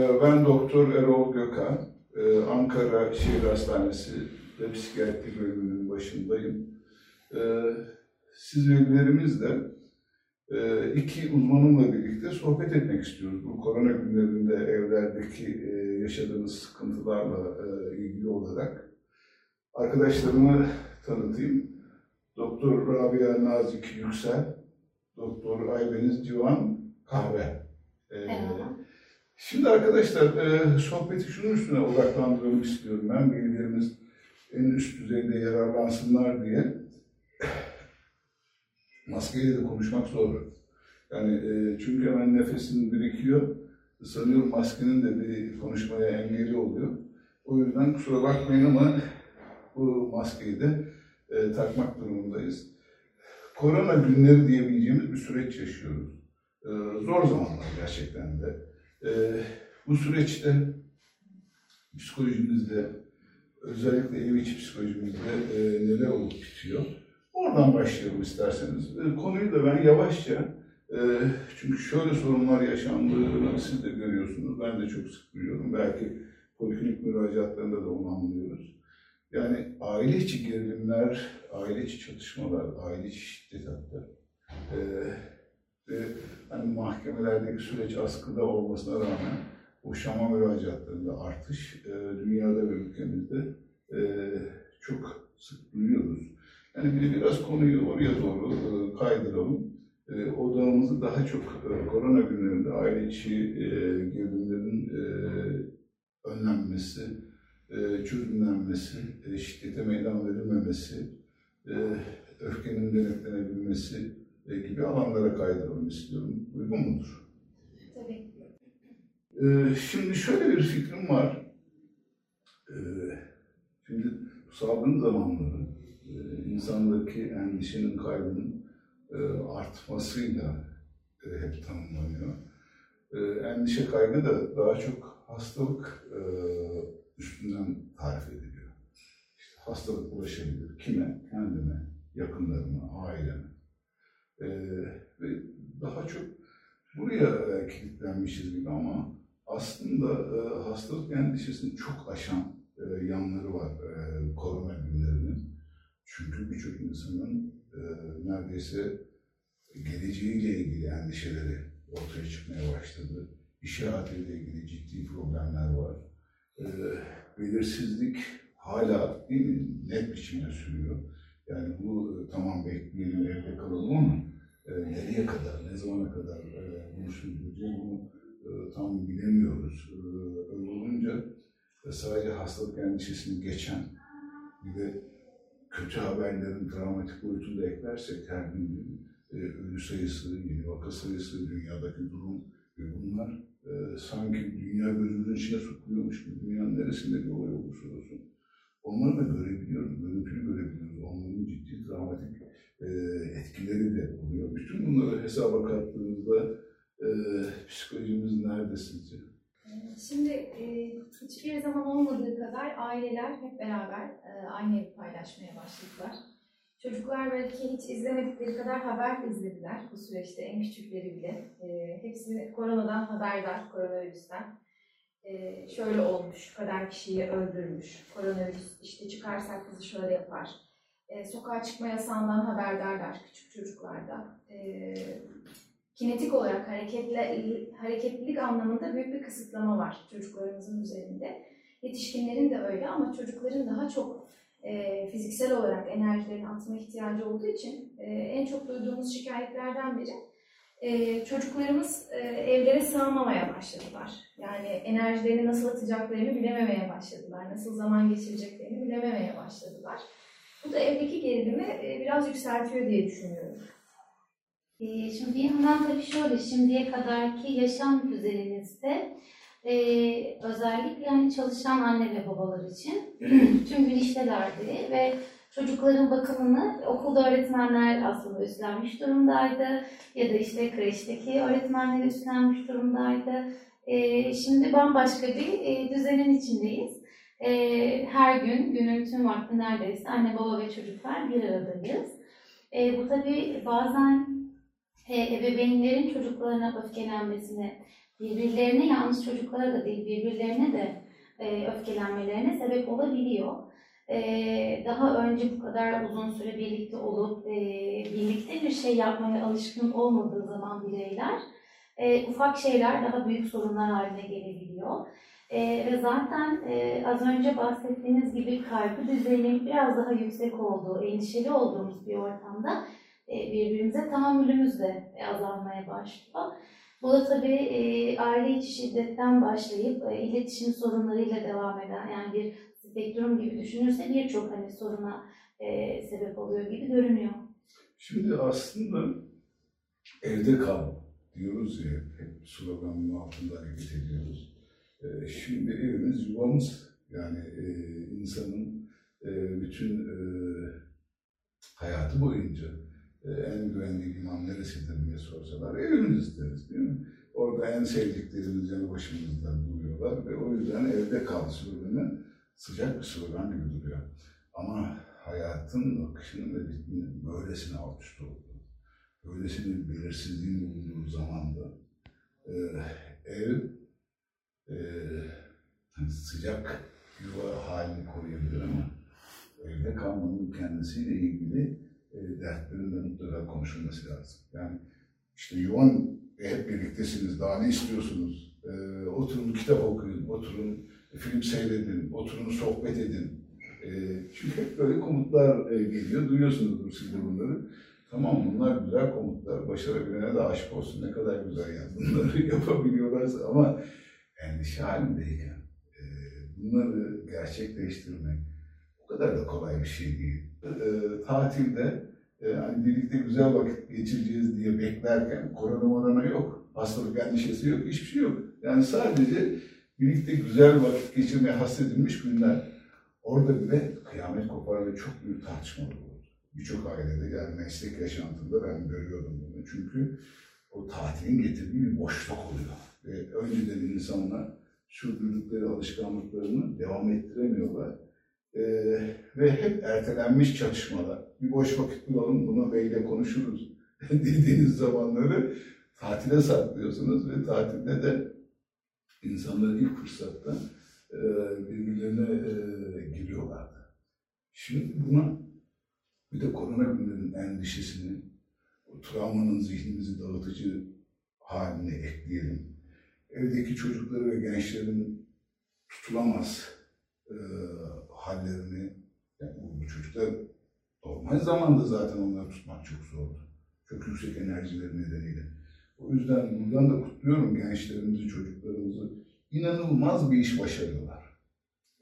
Ben Doktor Erol Gökhan, Ankara Şehir Hastanesi ve Psikiyatri Bölümünün başındayım. Sizlerimizle iki uzmanımla birlikte sohbet etmek istiyoruz. Bu korona günlerinde evlerdeki yaşadığımız sıkıntılarla ilgili olarak. Arkadaşlarımı tanıtayım. Doktor Rabia Nazik Yüksel, Doktor Aybeniz Civan Kahve. Şimdi arkadaşlar sohbeti şunun üstüne odaklandırmak istiyorum ben. Bilgilerimiz en üst düzeyde yararlansınlar diye. Maskeyle de konuşmak zor. Yani çünkü hemen nefesin birikiyor. Sanıyorum maskenin de bir konuşmaya engeli oluyor. O yüzden kusura bakmayın ama bu maskeyi de takmak durumundayız. Korona günleri diyebileceğimiz bir süreç yaşıyoruz. Zor zamanlar gerçekten de. Bu süreçte psikolojimizde, özellikle ev içi psikolojimizde neler olup bitiyor? Oradan başlayalım isterseniz. Konuyu da ben yavaşça, çünkü şöyle sorunlar yaşandığını siz de görüyorsunuz, ben de çok sık duyuyorum. Belki poliklinik müracaatlarında da onu anlıyoruz. Yani aile içi gerilimler, aile içi çatışmalar, aile içi şiddet hatta. Hani mahkemelerdeki süreç askıda olmasına rağmen boşanma müracaatlarında artış dünyada ve ülkemizde çok sık duyuyoruz. Yani biraz konuyu oraya doğru kaydıralım. Odağımızı daha çok korona günlerinde aile içi gerilimlerin önlenmesi, çözümlenmesi, şiddete meydan verilmemesi, öfkenin denetlenebilmesi gibi alanlara kaydıralım istiyorum. Uygun mudur? Tabii. Şimdi şöyle bir fikrim var. Şimdi salgın zamanları insandaki endişenin, kaybının artmasıyla hep tanımlanıyor. Endişe kaybı da daha çok hastalık üstünden tarif ediliyor. İşte hastalık bulaşabilir. Kime? Kendime, yakınlarıma, aileme. Ve daha çok buraya kilitlenmişiz gibi ama aslında hastalık endişesini çok aşan yanları var korona günlerinin. Çünkü birçok insanın neredeyse geleceğiyle ilgili endişeleri ortaya çıkmaya başladı. İş hayatıyla ilgili ciddi problemler var. Belirsizlik hala değil mi, net biçimde sürüyor. Yani bu tamam bekleyelim, evde kalalım ama nereye kadar, ne zamana kadar bunu sürdüreceğim, bunu tam bilemiyoruz. Öyle olunca sadece hastalık endişesini geçen, bir de kötü haberlerin dramatik boyutunu da eklersek her gün ölü sayısı, yeni vaka sayısı, dünyadaki durum ve bunlar sanki dünya gözümüzün içine sokuluyormuş gibi, dünyanın neresinde bir olay olursa olsun. Onları da görebiliyoruz, görüntüyü görebiliyoruz. Onların ciddi dramatik etkileri de oluyor. Bütün bunları hesaba kattığımızda psikolojimiz nerede sizce? Şimdi hiçbir zaman olmadığı kadar aileler hep beraber aynı evi paylaşmaya başladılar. Çocuklar belki hiç izlemedikleri kadar haber izlediler bu süreçte, en küçükleri bile. Hepsi koronadan haberdar, koronavirüsten. Şöyle olmuş, kadar kişiyi öldürmüş, koronavirüs işte çıkarsak bizi şöyle yapar, sokağa çıkma yasağından haberdarlar küçük çocuklarda. Kinetik olarak hareketlilik anlamında büyük bir kısıtlama var çocuklarımızın üzerinde. Yetişkinlerin de öyle ama çocukların daha çok fiziksel olarak enerjilerini atma ihtiyacı olduğu için en çok duyduğumuz şikayetlerden biri. Çocuklarımız evlere sığamamaya başladılar. Yani enerjilerini nasıl atacaklarını bilememeye başladılar. Nasıl zaman geçireceklerini bilememeye başladılar. Bu da evdeki gerilimi biraz yükseltiyor diye düşünüyorum. Şimdi bir yandan tabii şöyle, şimdiye kadarki yaşam düzenimizde özellikle yani çalışan anne ve babalar için tüm gün iştelerdi ve çocukların bakımını okulda öğretmenler aslında üstlenmiş durumdaydı ya da işte kreşteki öğretmenler üstlenmiş durumdaydı. Şimdi bambaşka bir düzenin içindeyiz. Her gün, günün tüm vakti neredeyse anne, baba ve çocuklar bir aradayız. Bu tabii bazen ebeveynlerin çocuklarına öfkelenmesine, birbirlerine, yalnız çocuklara da değil, birbirlerine de öfkelenmelerine sebep olabiliyor. Daha önce bu kadar uzun süre birlikte olup birlikte bir şey yapmaya alışkın olmadığı zaman bireyler ufak şeyler daha büyük sorunlar haline gelebiliyor. Ve zaten az önce bahsettiğiniz gibi kaygı düzeyinin biraz daha yüksek olduğu, endişeli olduğumuz bir ortamda birbirimize tahammülümüz de azalmaya başlıyor. Bu da tabii aile içi şiddetten başlayıp iletişim sorunlarıyla devam eden, yani bir spektrum gibi düşünürse birçok hani soruna sebep oluyor gibi görünüyor. Şimdi aslında evde kal diyoruz ya, hep sloganın altında hareket ediyoruz. Şimdi evimiz yuvamız, yani insanın bütün hayatı boyunca en güvenli liman neresidir diye sorsalar evimiz deriz, değil mi? Orada en sevdiklerimiz yanı başımızdan buluyorlar ve o yüzden evde kal sloganı sıcak bir slogan gibi duruyor. Ama hayatın akışının ve bitminin böylesine alt üst olduğu, böylesine bir belirsizliğin bulunduğu zamanda ev sıcak yuva halini koruyabilir ama evde kalmanın kendisiyle ilgili dertlerin de mutlaka konuşulması lazım. Yani işte yuvan, hep birliktesiniz, daha ne istiyorsunuz? Oturun kitap okuyun, oturun film seyredin, oturun sohbet edin. Çünkü hep böyle komutlar geliyor, duyuyorsunuzdur siz de bunları. Tamam, bunlar güzel komutlar, başarabilene de aşık olsun, ne kadar güzel bunları yapabiliyorlarsa ama endişe halindeyken bunları gerçekleştirmek o kadar da kolay bir şey değil. Tatilde hani birlikte güzel vakit geçireceğiz diye beklerken korona yok, hastalık endişesi yok, hiçbir şey yok. Yani sadece birlikte güzel vakit geçirmeye hasredilmiş günler. Orada bile kıyamet kopar ve çok büyük tartışmalar oldu. Birçok ailede, yani meslek yaşantımda ben görüyordum bunu. Çünkü o tatilin getirdiği bir boşluk oluyor. Önceden insanlar sürdürdükleri alışkanlıklarını devam ettiremiyorlar. Ve hep ertelenmiş çatışmalar. Bir boş vakit bulalım, bunu beyle konuşuruz dediğiniz zamanları tatile saklıyorsunuz ve tatilde de insanlar ilk fırsatta birbirlerine giriyorlardı. Şimdi buna bir de korona günlerinin endişesini, o travmanın zihnimizi dağıtıcı haline ekleyelim. Evdeki çocukları ve gençlerin tutulamaz hallerini, yani bu çocuklar normal zamanda zaten onları tutmak çok zordu. Çok yüksek enerjileri nedeniyle. O yüzden buradan da kutluyorum gençlerimizi, çocuklarımızı. İnanılmaz bir iş başarıyorlar.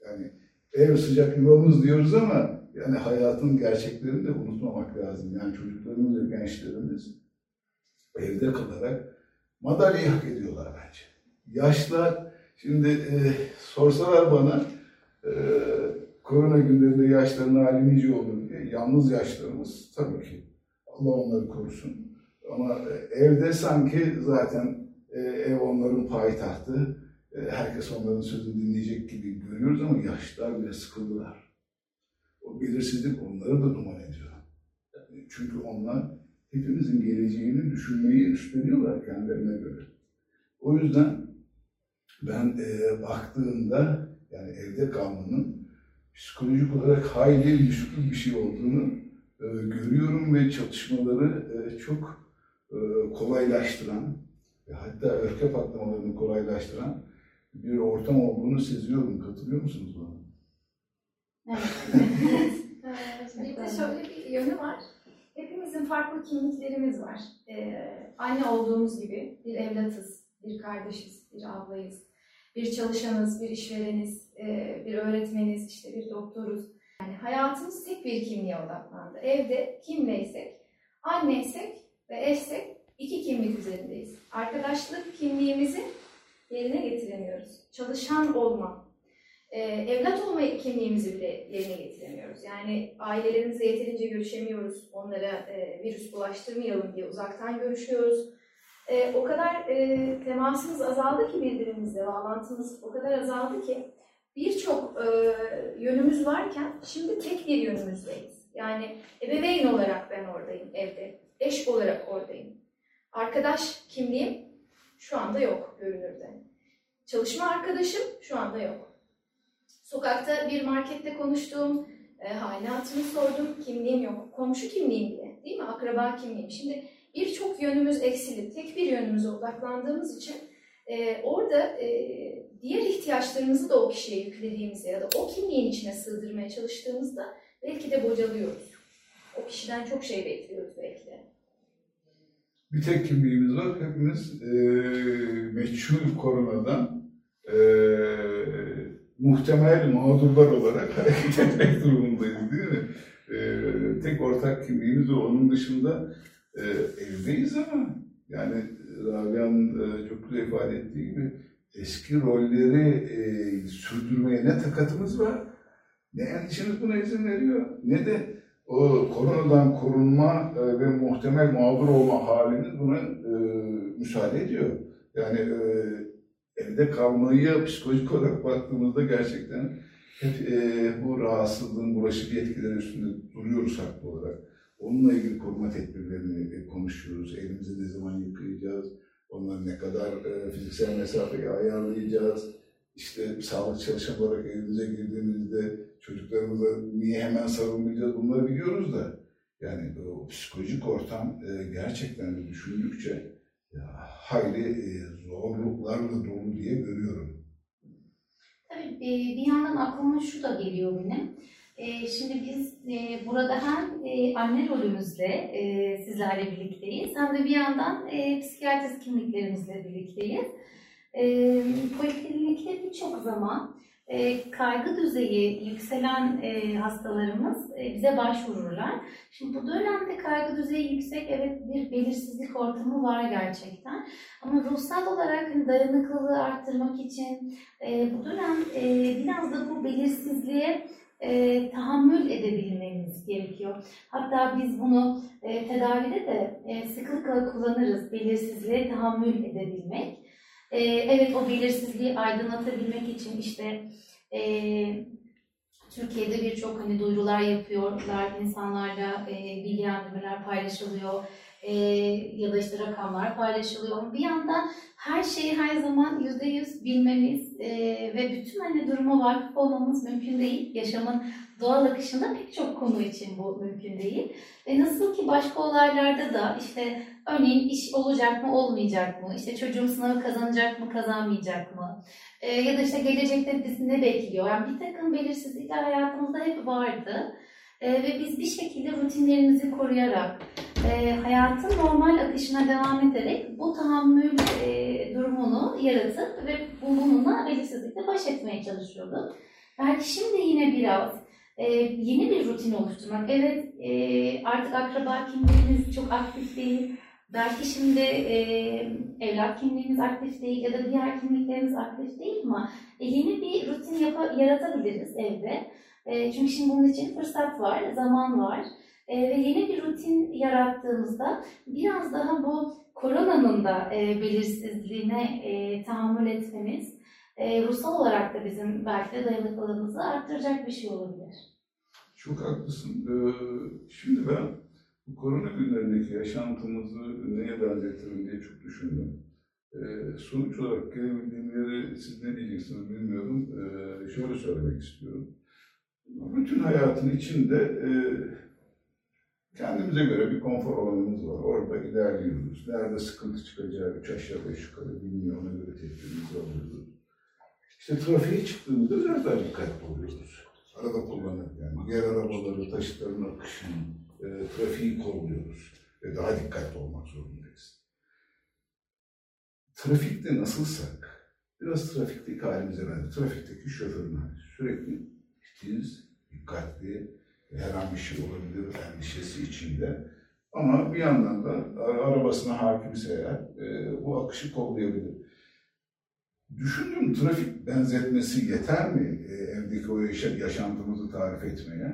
Yani ev sıcak yuvamız diyoruz ama yani hayatın gerçeklerini de unutmamak lazım. Yani çocuklarımız ve gençlerimiz evde kalarak madalyayı hak ediyorlar bence. Yaşlar, şimdi sorsalar bana korona günlerinde yaşların hali nice olur diye, yalnız yaşlarımız tabii ki Allah onları korusun. Ama evde sanki zaten ev onların payitahtı, herkes onların sözünü dinleyecek gibi görüyoruz ama yaşlar bile sıkıldılar. O belirsizlik onları da duman ediyor. Yani çünkü onlar hepimizin geleceğini düşünmeyi üstleniyorlar kendilerine göre. O yüzden ben baktığımda yani evde kalmanın psikolojik olarak hayli riskli bir şey olduğunu görüyorum ve çatışmaları çok kolaylaştıran ve hatta öfke patlamalarını kolaylaştıran bir ortam olduğunu seziyorum. Katılıyor musunuz bana? Evet. Bir de şöyle bir yönü var. Hepimizin farklı kimliklerimiz var. Anne olduğumuz gibi bir evlatız, bir kardeşiz, bir ablayız, bir çalışanız, bir işvereniz, bir öğretmeniz, işte bir doktoruz. Yani hayatımız tek bir kimliğe odaklandı. Evde kimleysek, anneysek ve eşsek iki kimlik üzerindeyiz. Arkadaşlık kimliğimizi yerine getiremiyoruz. Çalışan olma, evlat olma kimliğimizi bile yerine getiremiyoruz. Yani ailelerimizle yeterince görüşemiyoruz, onlara virüs bulaştırmayalım diye uzaktan görüşüyoruz. O kadar temasımız azaldı ki birbirimizle, bağlantımız o kadar azaldı ki birçok yönümüz varken şimdi tek bir yönümüzdeyiz. Yani ebeveyn olarak ben oradayım evde, eş olarak oradayım. Arkadaş kimliğim şu anda yok görünürde. Çalışma arkadaşım şu anda yok. Sokakta bir markette konuştuğum, halatımı sordum, kimliğim yok. Komşu kimliğim bile, değil mi? Akraba kimliğim. Şimdi birçok yönümüz eksilip tek bir yönümüze odaklandığımız için orada diğer ihtiyaçlarımızı da o kişiye yüklediğimizde ya da o kimliğin içine sığdırmaya çalıştığımızda belki de bocalıyoruz. O kişiden çok şey bekliyoruz belki de. Bir tek kimliğimiz var. Hepimiz meçhul koronadan muhtemel mağdurlar olarak hareket etmek durumundayız, değil mi? Tek ortak kimliğimiz o. Onun dışında evdeyiz ama yani Rabia'nın çok güzel ifade ettiği gibi eski rolleri sürdürmeye ne takatımız var, ne endişemiz buna izin veriyor, ne de o koronadan korunma ve muhtemel mağdur olma halimiz buna müsaade ediyor. Yani evde kalmayı psikolojik olarak baktığımızda gerçekten hep bu rahatsızlığın bulaşıcı etkileri üstünde duruyoruz haklı olarak. Onunla ilgili koruma tedbirlerini konuşuyoruz. Elimizi ne zaman yıkayacağız, onları ne kadar fiziksel mesafeye ayarlayacağız. İşte sağlık çalışan olarak evimize girdiğimizde çocuklarımıza niye hemen sarılmayacağız, bunları biliyoruz da. Yani o psikolojik ortam gerçekten düşündükçe hayli zorluklarla dolu diye görüyorum. Tabii bir yandan aklıma şu da geliyor benim. Şimdi biz burada hem anne rolümüzle sizlerle birlikteyiz, hem de bir yandan psikiyatrist kimliklerimizle birlikteyiz. Poliklinikte birçok zaman kaygı düzeyi yükselen hastalarımız bize başvururlar. Şimdi bu dönemde kaygı düzeyi yüksek, evet bir belirsizlik ortamı var gerçekten. Ama ruhsal olarak dayanıklılığı arttırmak için bu dönem biraz da bu belirsizliğe tahammül edebilmemiz gerekiyor. Hatta biz bunu tedavide de sıklıkla kullanırız, belirsizliğe tahammül edebilmek. Evet, o belirsizliği aydınlatabilmek için işte Türkiye'de birçok hani duyurular yapıyorlar, insanlarla bilgilendirmeler paylaşılıyor ya da işte rakamlar paylaşılıyor. Bir yandan her şeyi her zaman %100 bilmemiz ve bütün hani duruma vakıf olmamız mümkün değil. Yaşamın doğal akışında pek çok konu için bu mümkün değil. Ve nasıl ki başka olaylarda da işte örneğin iş olacak mı olmayacak mı, işte çocuğum sınavı kazanacak mı kazanmayacak mı ya da işte gelecekte bizi ne bekliyor. Yani bir takım belirsizlikler hayatımızda hep vardı ve biz bir şekilde rutinlerimizi koruyarak hayatın normal akışına devam ederek bu tahammül durumunu yaratıp ve bununla belirsizlikle baş etmeye çalışıyorduk. Belki şimdi yine biraz yeni bir rutin oluşturmak. Evet, artık akraba kimliğimiz çok aktif değil. Belki şimdi evlat kimliğimiz aktif değil ya da diğer kimliklerimiz aktif değil ama yeni bir rutin yaratabiliriz evde. Çünkü şimdi bunun için fırsat var, zaman var. Ve yeni bir rutin yarattığımızda biraz daha bu koronanın da belirsizliğine tahammül etmemiz ruhsal olarak da bizim belki de dayanıklılığımızı arttıracak bir şey olabilir. Çok haklısın. Şimdi ben bu korona günlerindeki yaşantımızı neye benzetirim diye çok düşündüm. Sonuç olarak gelebildiğim yere siz ne diyeceksiniz bilmiyorum. Şöyle söylemek istiyorum. Bütün hayatın içinde kendimize göre bir konfor alanımız var. Orada ilerliyoruz. Nerede sıkıntı çıkacağı 3 aşağı 5 yukarı bilmiyor. Ona göre tedbirimizi alıyoruz. İşte trafiğe çıktığımızda biraz daha dikkatli oluyoruz. Araba kullanırken, diğer arabaları, taşıtların akışını, trafiği kolluyoruz. Ve daha dikkatli olmak zorundayız. Trafikte nasılsak, biraz trafikteki halimize benziyor. Trafikteki şoförün hali. Sürekli titiz, dikkatli, her an bir şey olabilir endişesi içinde. Ama bir yandan da arabasına hakimse eğer bu akışı kollayabilir. Düşündüm, trafik benzetmesi yeter mi evdeki o yaşantımızı tarif etmeye?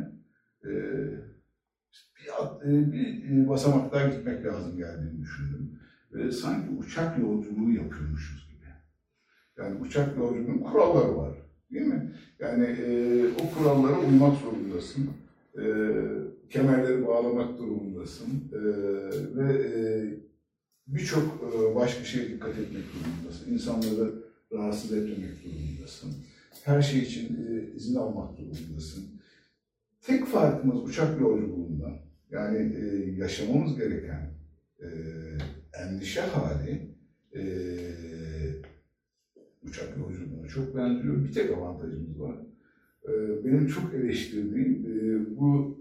Bir basamak daha gitmek lazım geldiğini düşündüm. Ve sanki uçak yolculuğu yapıyormuşuz gibi. Yani uçak yolculuğunun kuralları var, değil mi? Yani o kurallara uymak zorundasın. Kemerleri bağlamak durumundasın ve birçok başka şeye dikkat etmek durumundasın. İnsanları rahatsız etmemek durumundasın. Her şey için izin almak durumundasın. Tek farkımız uçak yolculuğundan, yani yaşamamız gereken endişe hali uçak yolculuğuna çok benziyor. Bir tek avantajımız var. Benim çok eleştirdiğim bu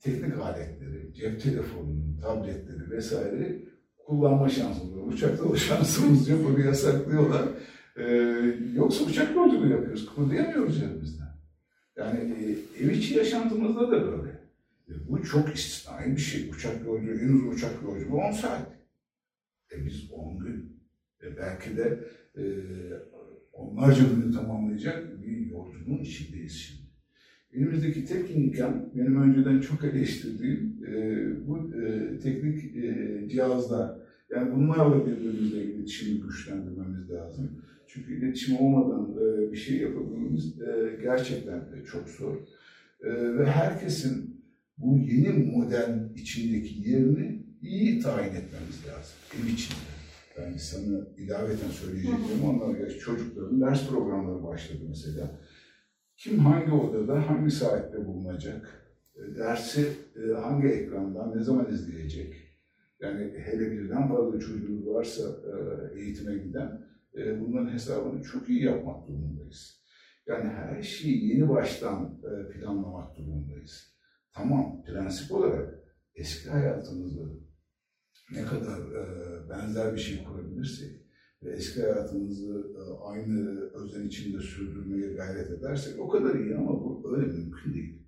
teknik aletleri, cep telefonunun, tabletleri vesaire kullanma şansımız var. Uçakta o şansımız yok, onu yasaklıyorlar. Yoksa uçak yolculuğu yapıyoruz, kıpırdayamıyoruz yerimizden. Yani ev içi yaşantımızda da böyle. Bu çok istisnai bir şey. Uçak yolculuğu, en uzun uçak yolculuğu 10 saat. Biz 10 gün, belki de onlarca günü tamamlayacak bir yolculuğun içindeyiz şimdi. Elimizdeki tek imkan, benim önceden çok eleştirdiğim bu teknik cihazlar. Yani bunlarla birbirimizle iletişimi güçlendirmemiz lazım. Çünkü iletişim olmadan bir şey yapabilmemiz gerçekten de çok zor. Ve herkesin bu yeni model içindeki yerini iyi tayin etmemiz lazım. Ev içinde. Yani sana ilaveten söyleyeceklerim onlar. Ya çocukların ders programları başladı mesela. Kim hangi odada, hangi saatte bulunacak? Dersi hangi ekrandan, ne zaman izleyecek? Yani hele birden fazla çocuğu varsa eğitime giden, bunların hesabını çok iyi yapmak durumundayız. Yani her şeyi yeni baştan planlamak durumundayız. Tamam, prensip olarak eski hayatımızda ne kadar benzer bir şey kurabilirsek ve eski hayatımızı aynı özen içinde sürdürmeye gayret edersek o kadar iyi, ama bu öyle mümkün değil.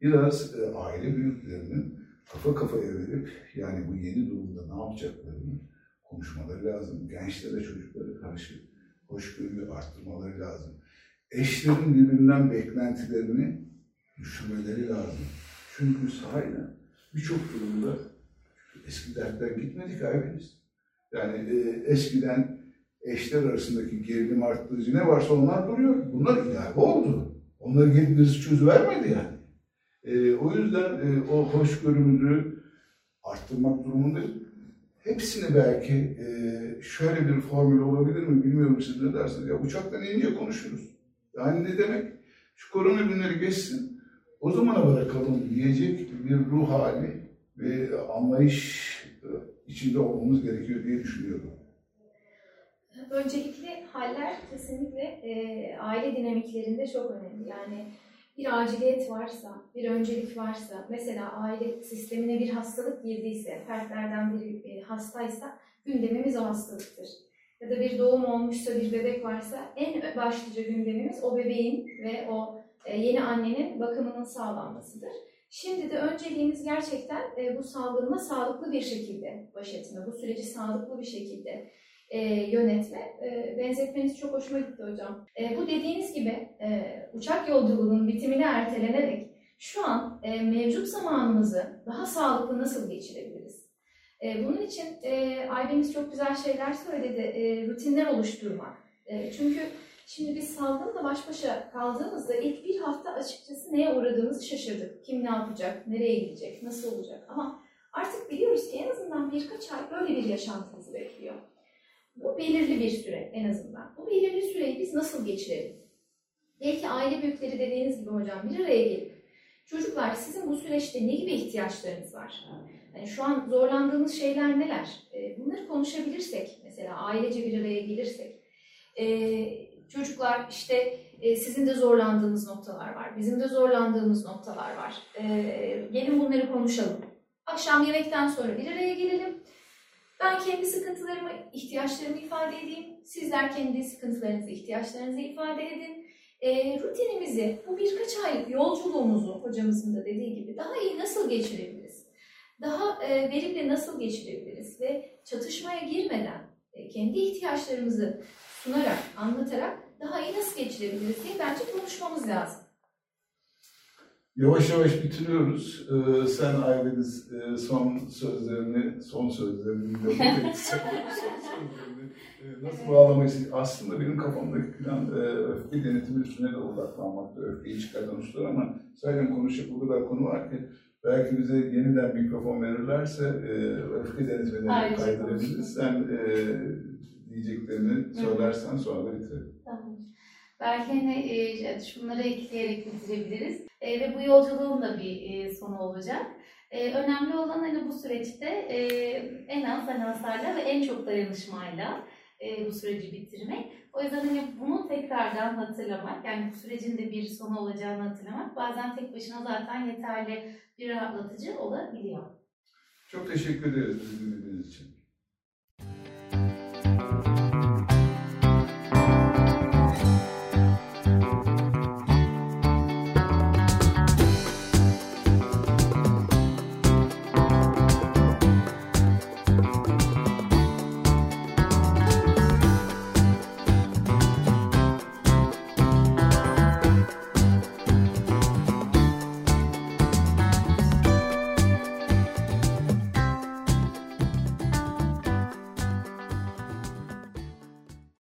Biraz aile büyüklerinin kafa kafaya verip, yani bu yeni durumda ne yapacaklarını konuşmaları lazım. Gençlere, çocuklara karşı hoşgörüyü arttırmaları lazım. Eşlerin birbirinden beklentilerini düşünmeleri lazım. Çünkü sahiden birçok durumda eski dertten gitmedik Aybeniz. Yani eskiden eşler arasındaki gerilim arttırıcı ne varsa onlar duruyor. Bunlar ilave oldu. Onları gelip birisi çözüvermedi yani. O yüzden o hoşgörümüzü arttırmak durumundayız. Hepsini belki şöyle bir formül olabilir mi bilmiyorum, siz ne dersiniz? Ya uçaktan inince konuşuruz. Yani ne demek? Şu korona günleri geçsin, o zamana bırakalım diyecek bir ruh hali ve anlayış içinde olmamız gerekiyor diye düşünüyorum. Öncelikle haller kesinlikle aile dinamiklerinde çok önemli. Yani bir aciliyet varsa, bir öncelik varsa, mesela aile sistemine bir hastalık girdiyse, fertlerden biri hastaysa gündemimiz o hastalıktır. Ya da bir doğum olmuşsa, bir bebek varsa en başlıca gündemimiz o bebeğin ve o yeni annenin bakımının sağlanmasıdır. Şimdi de önceliğimiz gerçekten bu salgınla sağlıklı bir şekilde baş etme, bu süreci sağlıklı bir şekilde yönetme. Benzetmeniz çok hoşuma gitti hocam. Bu dediğiniz gibi uçak yolculuğunun bitimine ertelenerek şu an mevcut zamanımızı daha sağlıklı nasıl geçirebiliriz? Bunun için Aybeniz çok güzel şeyler söyledi, rutinler oluşturmak. Çünkü şimdi biz salgınla baş başa kaldığımızda ilk bir hafta açıkçası neye uğradığımızı şaşırdık. Kim ne yapacak, nereye gidecek, nasıl olacak, ama artık biliyoruz ki en azından birkaç ay böyle bir yaşantımızı bekliyor. Bu belirli bir süre en azından. Bu belirli süreyi biz nasıl geçirelim? Belki aile büyükleri dediğiniz gibi hocam bir araya gelip, çocuklar sizin bu süreçte ne gibi ihtiyaçlarınız var? Yani şu an zorlandığınız şeyler neler? Bunları konuşabilirsek, mesela ailece bir araya gelirsek, çocuklar işte sizin de zorlandığınız noktalar var, bizim de zorlandığımız noktalar var. Gelin bunları konuşalım. Akşam yemekten sonra bir araya gelelim. Ben kendi sıkıntılarımı, ihtiyaçlarımı ifade edeyim. Sizler kendi sıkıntılarınızı, ihtiyaçlarınızı ifade edin. Rutinimizi, bu birkaç aylık yolculuğumuzu hocamızın da dediği gibi daha iyi nasıl geçirebiliriz? Daha verimli nasıl geçirebiliriz? Ve çatışmaya girmeden kendi ihtiyaçlarımızı sunarak, anlatarak daha iyi nasıl geçirebiliriz diye bence konuşmamız lazım. Yavaş yavaş bitiriyoruz. Sen Aybeniz son sözlerini nasıl bağlamayız? Aslında benim kafamdaki plan öfke yönetimi üstüne de odaklanmakta, öfkeyi çıkartan uçlar, ama zaten konuşacak o kadar konu var ki Belki bize yeniden mikrofon verirlerse Rıfkı Deniz Bey'le kaydedebiliriz. Sen diyeceklerini söylersen sonra da bitirelim. Tamam. Belki şunları ekleyerek bitirebiliriz. Ve bu yolculuğun da bir sonu olacak. Önemli olan bu süreçte en az hasarla ve en çok dayanışmayla bu süreci bitirmek. O yüzden bunu tekrardan hatırlamak, bu sürecin de bir sonu olacağını hatırlamak bazen tek başına zaten yeterli bir rahatlatıcı olabiliyor. Çok teşekkür ederiz dinlediğiniz için.